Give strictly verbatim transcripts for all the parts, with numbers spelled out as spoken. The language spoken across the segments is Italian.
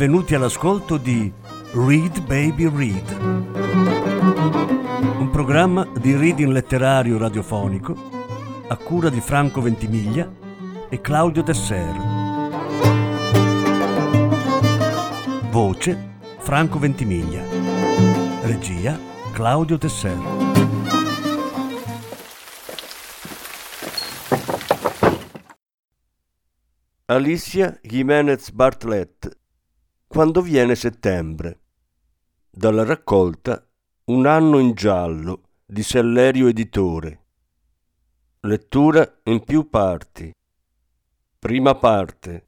benvenuti all'ascolto di Read Baby Read, un programma di reading letterario radiofonico a cura di Franco Ventimiglia e Claudio Tessera. Voce Franco Ventimiglia. Regia Claudio Tessera. Alicia Jiménez Bartlett, Quando viene settembre, dalla raccolta Un anno in giallo di Sellerio Editore. Lettura in più parti. Prima parte.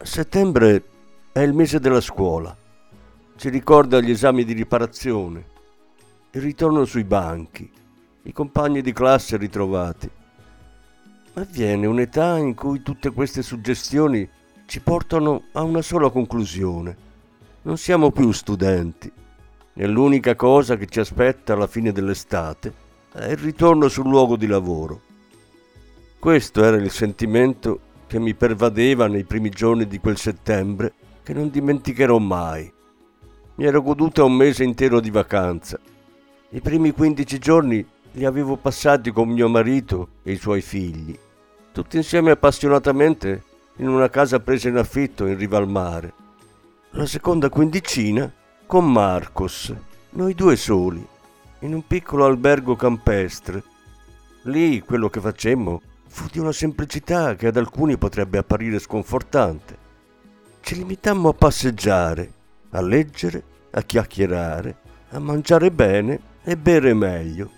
Settembre è il mese della scuola, ci ricorda gli esami di riparazione, il ritorno sui banchi, i compagni di classe ritrovati. Ma viene un'età in cui tutte queste suggestioni ci portano a una sola conclusione. Non siamo più studenti e l'unica cosa che ci aspetta alla fine dell'estate è il ritorno sul luogo di lavoro. Questo era il sentimento che mi pervadeva nei primi giorni di quel settembre che non dimenticherò mai. Mi ero goduta un mese intero di vacanza. I primi quindici giorni li avevo passati con mio marito e i suoi figli, tutti insieme appassionatamente in una casa presa in affitto in riva al mare. La seconda quindicina con Marcos, noi due soli, in un piccolo albergo campestre. Lì quello che facemmo fu di una semplicità che ad alcuni potrebbe apparire sconfortante. Ci limitammo a passeggiare, a leggere, a chiacchierare, a mangiare bene e bere meglio.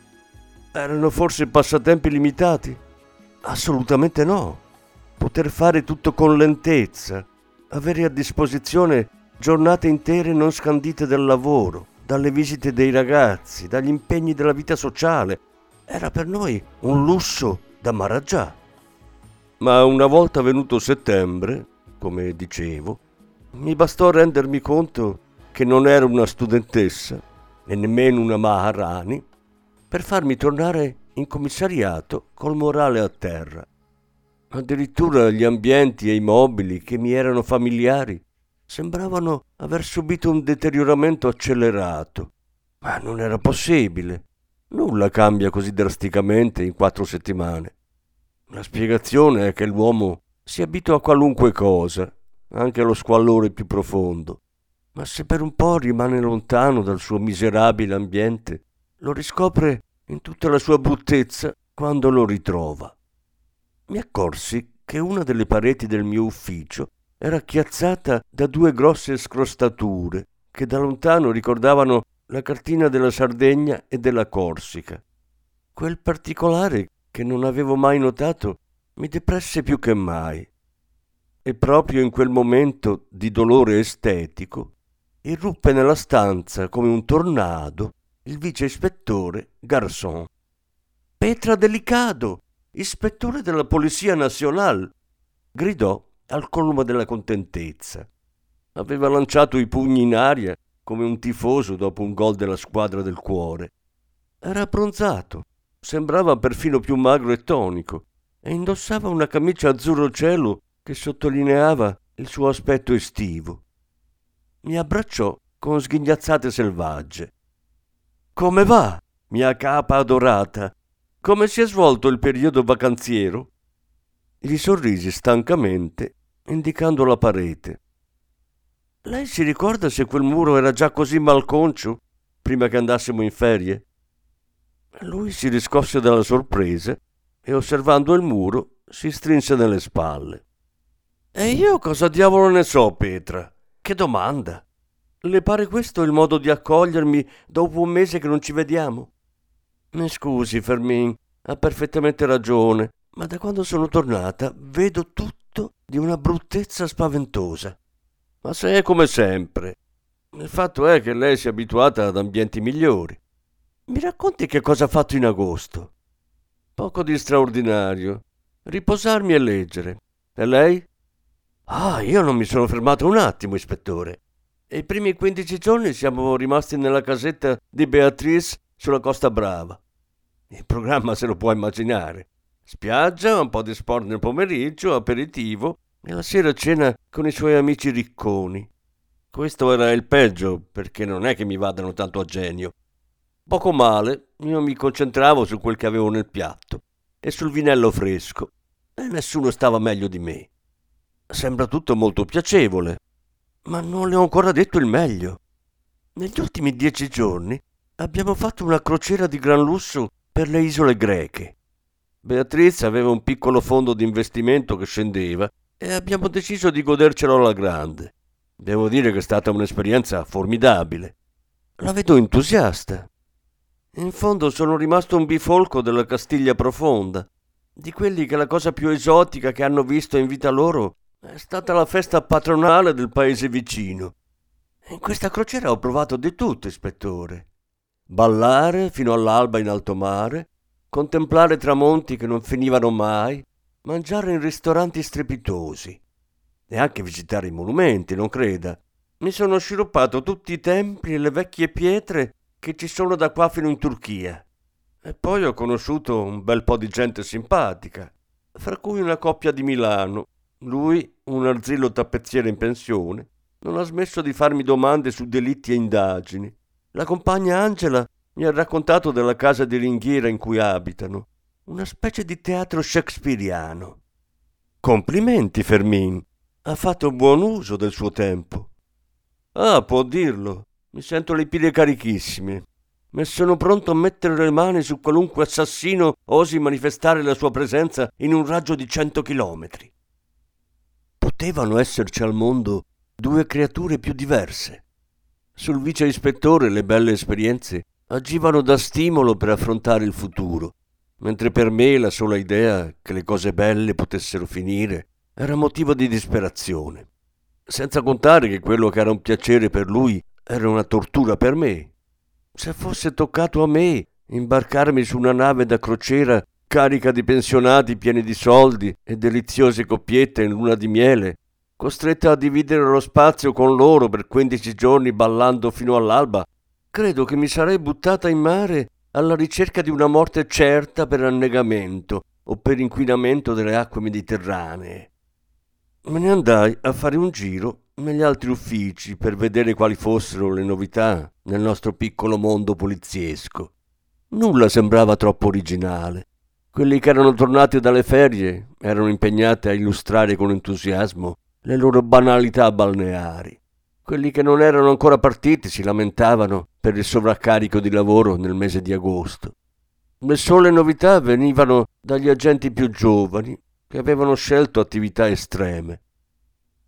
Erano forse passatempi limitati? Assolutamente no. Poter fare tutto con lentezza, avere a disposizione giornate intere non scandite dal lavoro, dalle visite dei ragazzi, dagli impegni della vita sociale, era per noi un lusso da Maraggià. Ma una volta venuto settembre, come dicevo, mi bastò rendermi conto che non ero una studentessa e nemmeno una Maharani, per farmi tornare in commissariato col morale a terra. Addirittura gli ambienti e i mobili che mi erano familiari sembravano aver subito un deterioramento accelerato, ma non era possibile. Nulla cambia così drasticamente in quattro settimane. La spiegazione è che l'uomo si abitua a qualunque cosa, anche allo squallore più profondo, ma se per un po' rimane lontano dal suo miserabile ambiente, lo riscopre in tutta la sua bruttezza quando lo ritrova. Mi accorsi che una delle pareti del mio ufficio era chiazzata da due grosse scrostature che da lontano ricordavano la cartina della Sardegna e della Corsica. Quel particolare che non avevo mai notato mi depresse più che mai. E proprio in quel momento di dolore estetico irruppe nella stanza come un tornado il vice ispettore Garzón. «Petra Delicado, ispettore della Polizia Nazionale!» gridò al colmo della contentezza. Aveva lanciato i pugni in aria come un tifoso dopo un gol della squadra del cuore. Era abbronzato, sembrava perfino più magro e tonico e indossava una camicia azzurro cielo che sottolineava il suo aspetto estivo. Mi abbracciò con sghignazzate selvagge. «Come va, mia capa adorata? Come si è svolto il periodo vacanziero?» Gli sorrisi stancamente, indicando la parete. «Lei si ricorda se quel muro era già così malconcio prima che andassimo in ferie?» Lui si riscosse dalla sorpresa e, osservando il muro, si strinse nelle spalle. «E io cosa diavolo ne so, Petra? Che domanda! Le pare questo il modo di accogliermi dopo un mese che non ci vediamo?» «Mi scusi, Fermin, ha perfettamente ragione, ma da quando sono tornata vedo tutto di una bruttezza spaventosa.» «Ma se è come sempre. Il fatto è che lei si è abituata ad ambienti migliori.» «Mi racconti che cosa ha fatto in agosto?» «Poco di straordinario. Riposarmi e leggere. E lei?» «Ah, io non mi sono fermato un attimo, ispettore. I primi quindici giorni siamo rimasti nella casetta di Beatrice sulla Costa Brava. Il programma se lo può immaginare. Spiaggia, un po' di sport nel pomeriggio, aperitivo e la sera cena con i suoi amici ricconi. Questo era il peggio, perché non è che mi vadano tanto a genio. Poco male, io mi concentravo su quel che avevo nel piatto e sul vinello fresco e nessuno stava meglio di me. Sembra tutto molto piacevole, ma non le ho ancora detto il meglio. Negli ultimi dieci giorni abbiamo fatto una crociera di gran lusso per le isole greche. Beatrice aveva un piccolo fondo di investimento che scendeva e abbiamo deciso di godercelo alla grande. Devo dire che è stata un'esperienza formidabile. La vedo entusiasta. In fondo sono rimasto un bifolco della Castiglia Profonda, di quelli che la cosa più esotica che hanno visto in vita loro È stata la festa patronale del paese vicino. In questa crociera ho provato di tutto, ispettore. Ballare fino all'alba in alto mare, contemplare tramonti che non finivano mai, mangiare in ristoranti strepitosi. E anche visitare i monumenti, non creda. Mi sono sciroppato tutti i templi e le vecchie pietre che ci sono da qua fino in Turchia. E poi ho conosciuto un bel po' di gente simpatica, fra cui una coppia di Milano. Lui, un arzillo tappezziere in pensione, non ha smesso di farmi domande su delitti e indagini. La compagna Angela mi ha raccontato della casa di ringhiera in cui abitano, una specie di teatro shakespeariano. Complimenti, Fermin. Ha fatto buon uso del suo tempo. Ah, può dirlo. Mi sento le pile carichissime. Ma sono pronto a mettere le mani su qualunque assassino osi manifestare la sua presenza in un raggio di cento chilometri. Potevano esserci al mondo due creature più diverse. Sul vice ispettore le belle esperienze agivano da stimolo per affrontare il futuro, mentre per me la sola idea che le cose belle potessero finire era motivo di disperazione, senza contare che quello che era un piacere per lui era una tortura per me. Se fosse toccato a me imbarcarmi su una nave da crociera carica di pensionati pieni di soldi e deliziose coppiette in luna di miele, costretta a dividere lo spazio con loro per quindici giorni ballando fino all'alba, credo che mi sarei buttata in mare alla ricerca di una morte certa per annegamento o per inquinamento delle acque mediterranee. Me ne andai a fare un giro negli altri uffici per vedere quali fossero le novità nel nostro piccolo mondo poliziesco. Nulla sembrava troppo originale. Quelli che erano tornati dalle ferie erano impegnati a illustrare con entusiasmo le loro banalità balneari. Quelli che non erano ancora partiti si lamentavano per il sovraccarico di lavoro nel mese di agosto. Le sole novità venivano dagli agenti più giovani che avevano scelto attività estreme.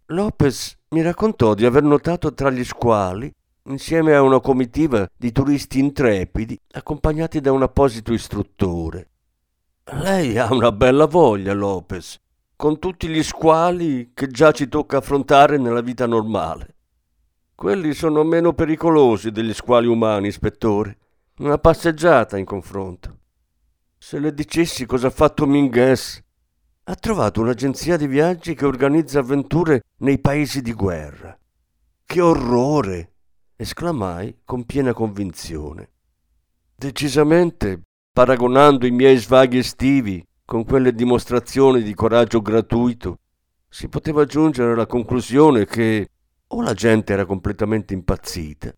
Lopez mi raccontò di aver notato tra gli squali, insieme a una comitiva di turisti intrepidi, accompagnati da un apposito istruttore. Lei ha una bella voglia, Lopez, con tutti gli squali che già ci tocca affrontare nella vita normale. Quelli sono meno pericolosi degli squali umani, ispettore. Una passeggiata in confronto. Se le dicessi cosa ha fatto Mingues. Ha trovato un'agenzia di viaggi che organizza avventure nei paesi di guerra. Che orrore! Esclamai con piena convinzione. Decisamente, paragonando i miei svaghi estivi con quelle dimostrazioni di coraggio gratuito, si poteva giungere alla conclusione che o la gente era completamente impazzita,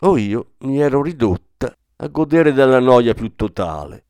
o io mi ero ridotta a godere della noia più totale.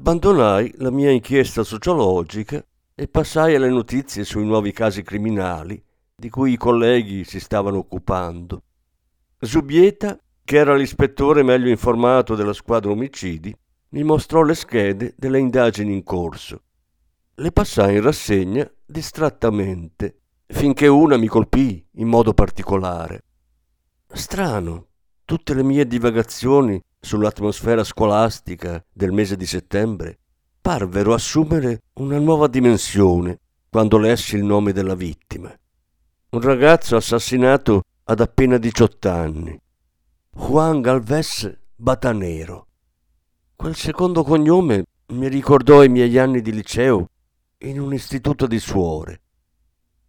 Abbandonai la mia inchiesta sociologica e passai alle notizie sui nuovi casi criminali di cui i colleghi si stavano occupando. Zubieta, che era l'ispettore meglio informato della squadra omicidi, mi mostrò le schede delle indagini in corso. Le passai in rassegna distrattamente, finché una mi colpì in modo particolare. Strano, tutte le mie divagazioni sull'atmosfera scolastica del mese di settembre parvero assumere una nuova dimensione quando lessi il nome della vittima. Un ragazzo assassinato ad appena diciotto anni, Juan Galvez Batanero. Quel secondo cognome mi ricordò i miei anni di liceo in un istituto di suore.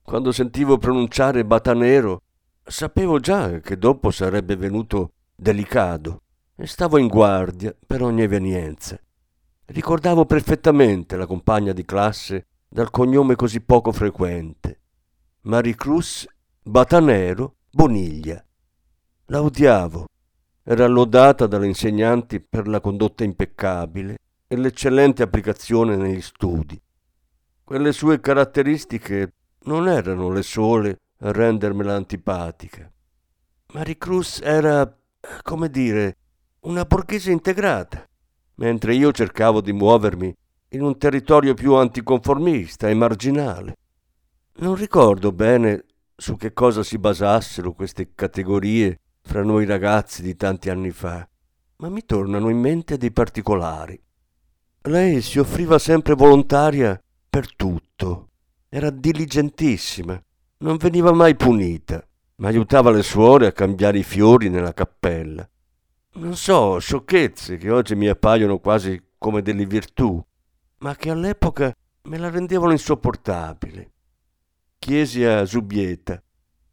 Quando sentivo pronunciare Batanero, sapevo già che dopo sarebbe venuto Delicado e stavo in guardia per ogni evenienza. Ricordavo perfettamente la compagna di classe dal cognome così poco frequente, Maricruz Batanero Boniglia. La odiavo. Era lodata dalle insegnanti per la condotta impeccabile e l'eccellente applicazione negli studi. Quelle sue caratteristiche non erano le sole a rendermela antipatica. Maricruz era, come dire, una borghese integrata, mentre io cercavo di muovermi in un territorio più anticonformista e marginale. Non ricordo bene su che cosa si basassero queste categorie fra noi ragazzi di tanti anni fa, ma mi tornano in mente dei particolari. Lei si offriva sempre volontaria per tutto, era diligentissima, non veniva mai punita, ma aiutava le suore a cambiare i fiori nella cappella. Non so, sciocchezze che oggi mi appaiono quasi come delle virtù, ma che all'epoca me la rendevano insopportabile. Chiesi a Zubieta: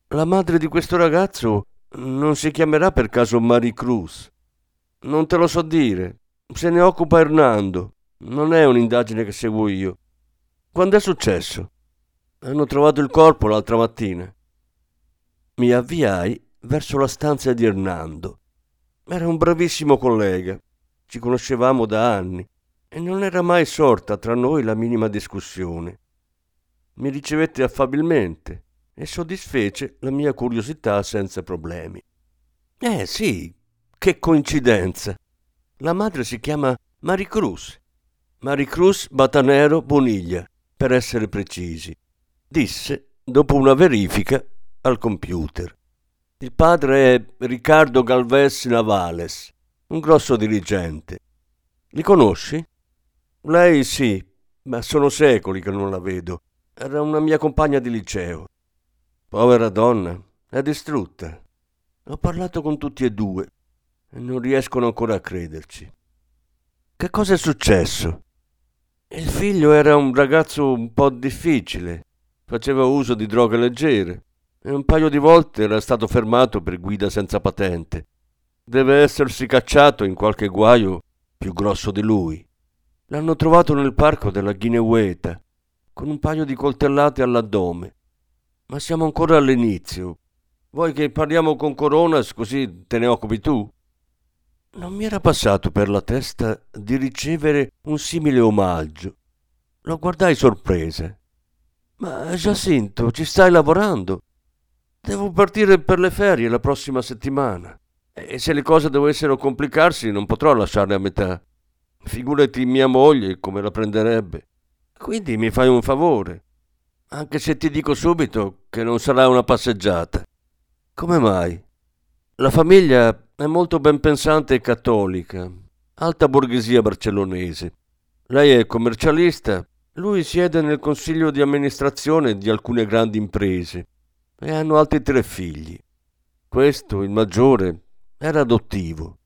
la madre di questo ragazzo non si chiamerà per caso Maricruz? Non te lo so dire, se ne occupa Hernando, non è un'indagine che seguo io. Quando è successo? Hanno trovato il corpo l'altra mattina. Mi avviai verso la stanza di Hernando. Era un bravissimo collega, ci conoscevamo da anni e non era mai sorta tra noi la minima discussione. Mi ricevette affabilmente e soddisfece la mia curiosità senza problemi. Eh sì, che coincidenza! La madre si chiama Maricruz, Maricruz Batanero Boniglia, per essere precisi, disse dopo una verifica al computer. Il padre è Riccardo Galvez Navales, un grosso dirigente. Li conosci? Lei sì, ma sono secoli che non la vedo. Era una mia compagna di liceo. Povera donna, è distrutta. Ho parlato con tutti e due e non riescono ancora a crederci. Che cosa è successo? Il figlio era un ragazzo un po' difficile, faceva uso di droghe leggere. E un paio di volte era stato fermato per guida senza patente. Deve essersi cacciato in qualche guaio più grosso di lui. L'hanno trovato nel parco della Ghinewata, con un paio di coltellate all'addome. Ma siamo ancora all'inizio. Vuoi che parliamo con Coronas così te ne occupi tu? Non mi era passato per la testa di ricevere un simile omaggio. Lo guardai sorpresa. Ma Giacinto, ci stai lavorando? Devo partire per le ferie la prossima settimana e se le cose dovessero complicarsi non potrò lasciarle a metà. Figurati mia moglie come la prenderebbe. Quindi mi fai un favore, anche se ti dico subito che non sarà una passeggiata. Come mai? La famiglia è molto ben pensante e cattolica, alta borghesia barcellonese. Lei è commercialista, lui siede nel consiglio di amministrazione di alcune grandi imprese. E hanno altri tre figli. Questo, il maggiore, era adottivo.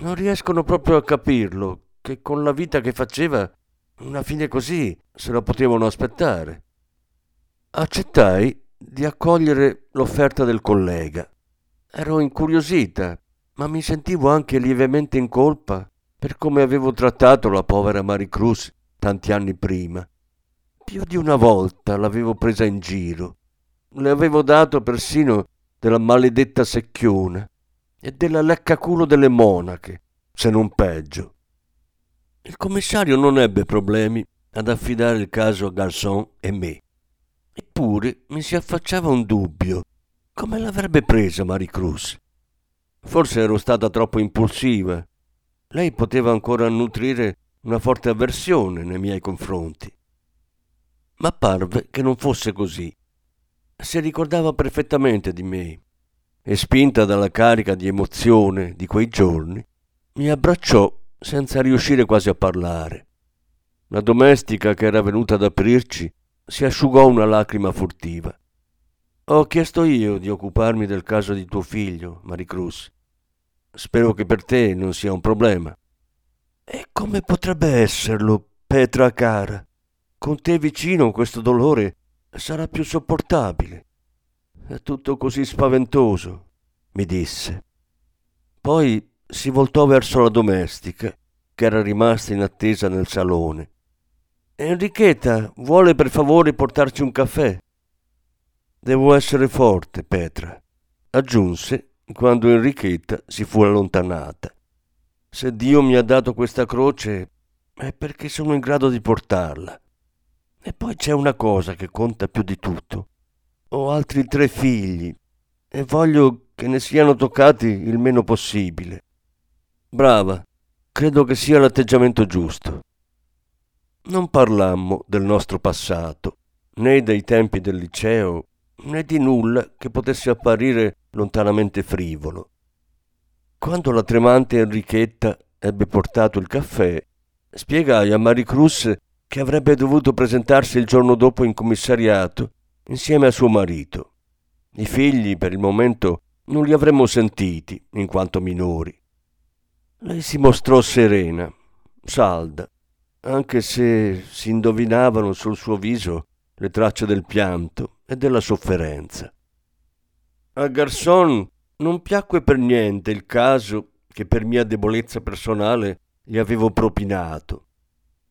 Non riescono proprio a capirlo, che con la vita che faceva, una fine così se la potevano aspettare. Accettai di accogliere l'offerta del collega. Ero incuriosita, ma mi sentivo anche lievemente in colpa per come avevo trattato la povera Maricruz tanti anni prima. Più di una volta l'avevo presa in giro. Le avevo dato persino della maledetta secchiona e della leccaculo delle monache, se non peggio. Il commissario non ebbe problemi ad affidare il caso a Garzón e me. Eppure mi si affacciava un dubbio. Come l'avrebbe presa Maricruz? Forse ero stata troppo impulsiva. Lei poteva ancora nutrire una forte avversione nei miei confronti. Ma parve che non fosse così. Si ricordava perfettamente di me e, spinta dalla carica di emozione di quei giorni, mi abbracciò senza riuscire quasi a parlare. La domestica che era venuta ad aprirci si asciugò una lacrima furtiva. Ho chiesto io di occuparmi del caso di tuo figlio, Maricruz. Spero che per te non sia un problema. E come potrebbe esserlo, Petra cara? Con te vicino questo dolore sarà più sopportabile. È tutto così spaventoso, mi disse. Poi si voltò verso la domestica, che era rimasta in attesa nel salone. Enrichetta, vuole per favore portarci un caffè? Devo essere forte, Petra, aggiunse quando Enrichetta si fu allontanata. Se Dio mi ha dato questa croce è perché sono in grado di portarla. E poi c'è una cosa che conta più di tutto. Ho altri tre figli e voglio che ne siano toccati il meno possibile. Brava, credo che sia l'atteggiamento giusto. Non parlammo del nostro passato, né dei tempi del liceo, né di nulla che potesse apparire lontanamente frivolo. Quando la tremante Enrichetta ebbe portato il caffè, spiegai a Maricruz che avrebbe dovuto presentarsi il giorno dopo in commissariato insieme a suo marito. I figli per il momento non li avremmo sentiti in quanto minori. Lei si mostrò serena, salda, anche se si indovinavano sul suo viso le tracce del pianto e della sofferenza. A Garzón non piacque per niente il caso che per mia debolezza personale gli avevo propinato.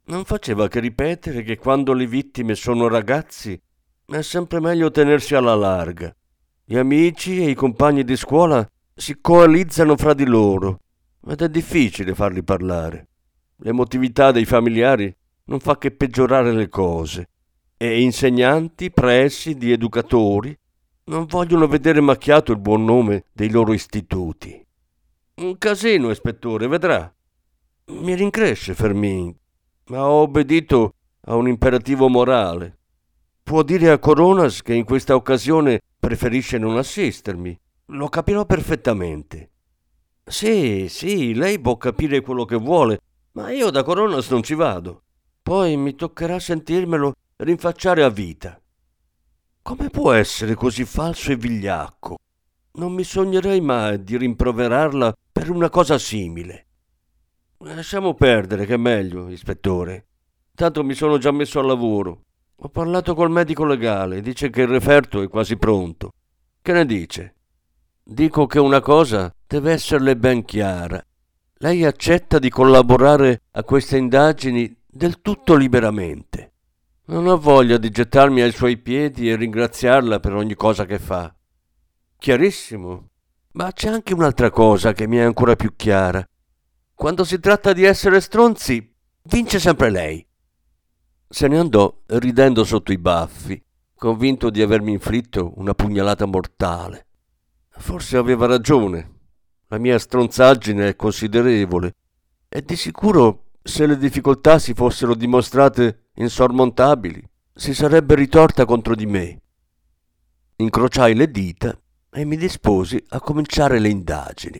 Non faceva che ripetere che quando le vittime sono ragazzi è sempre meglio tenersi alla larga. Gli amici e i compagni di scuola si coalizzano fra di loro ed è difficile farli parlare. L'emotività dei familiari non fa che peggiorare le cose e insegnanti, pressi di educatori non vogliono vedere macchiato il buon nome dei loro istituti. Un casino, ispettore, vedrà. Mi rincresce Fermin, ma ho obbedito a un imperativo morale. Può dire a Coronas che in questa occasione preferisce non assistermi. Lo capirò perfettamente. Sì, sì, lei può capire quello che vuole, ma io da Coronas non ci vado. Poi mi toccherà sentirmelo rinfacciare a vita. Come può essere così falso e vigliacco? Non mi sognerei mai di rimproverarla per una cosa simile. Lasciamo perdere, che è meglio, ispettore. Tanto mi sono già messo al lavoro. Ho parlato col medico legale, dice che il referto è quasi pronto. Che ne dice? Dico che una cosa deve esserle ben chiara. Lei accetta di collaborare a queste indagini del tutto liberamente. Non ho voglia di gettarmi ai suoi piedi e ringraziarla per ogni cosa che fa. Chiarissimo. Ma c'è anche un'altra cosa che mi è ancora più chiara. Quando si tratta di essere stronzi, vince sempre lei. Se ne andò ridendo sotto i baffi, convinto di avermi inflitto una pugnalata mortale. Forse aveva ragione. La mia stronzaggine è considerevole e di sicuro, se le difficoltà si fossero dimostrate insormontabili, si sarebbe ritorta contro di me. Incrociai le dita e mi disposi a cominciare le indagini.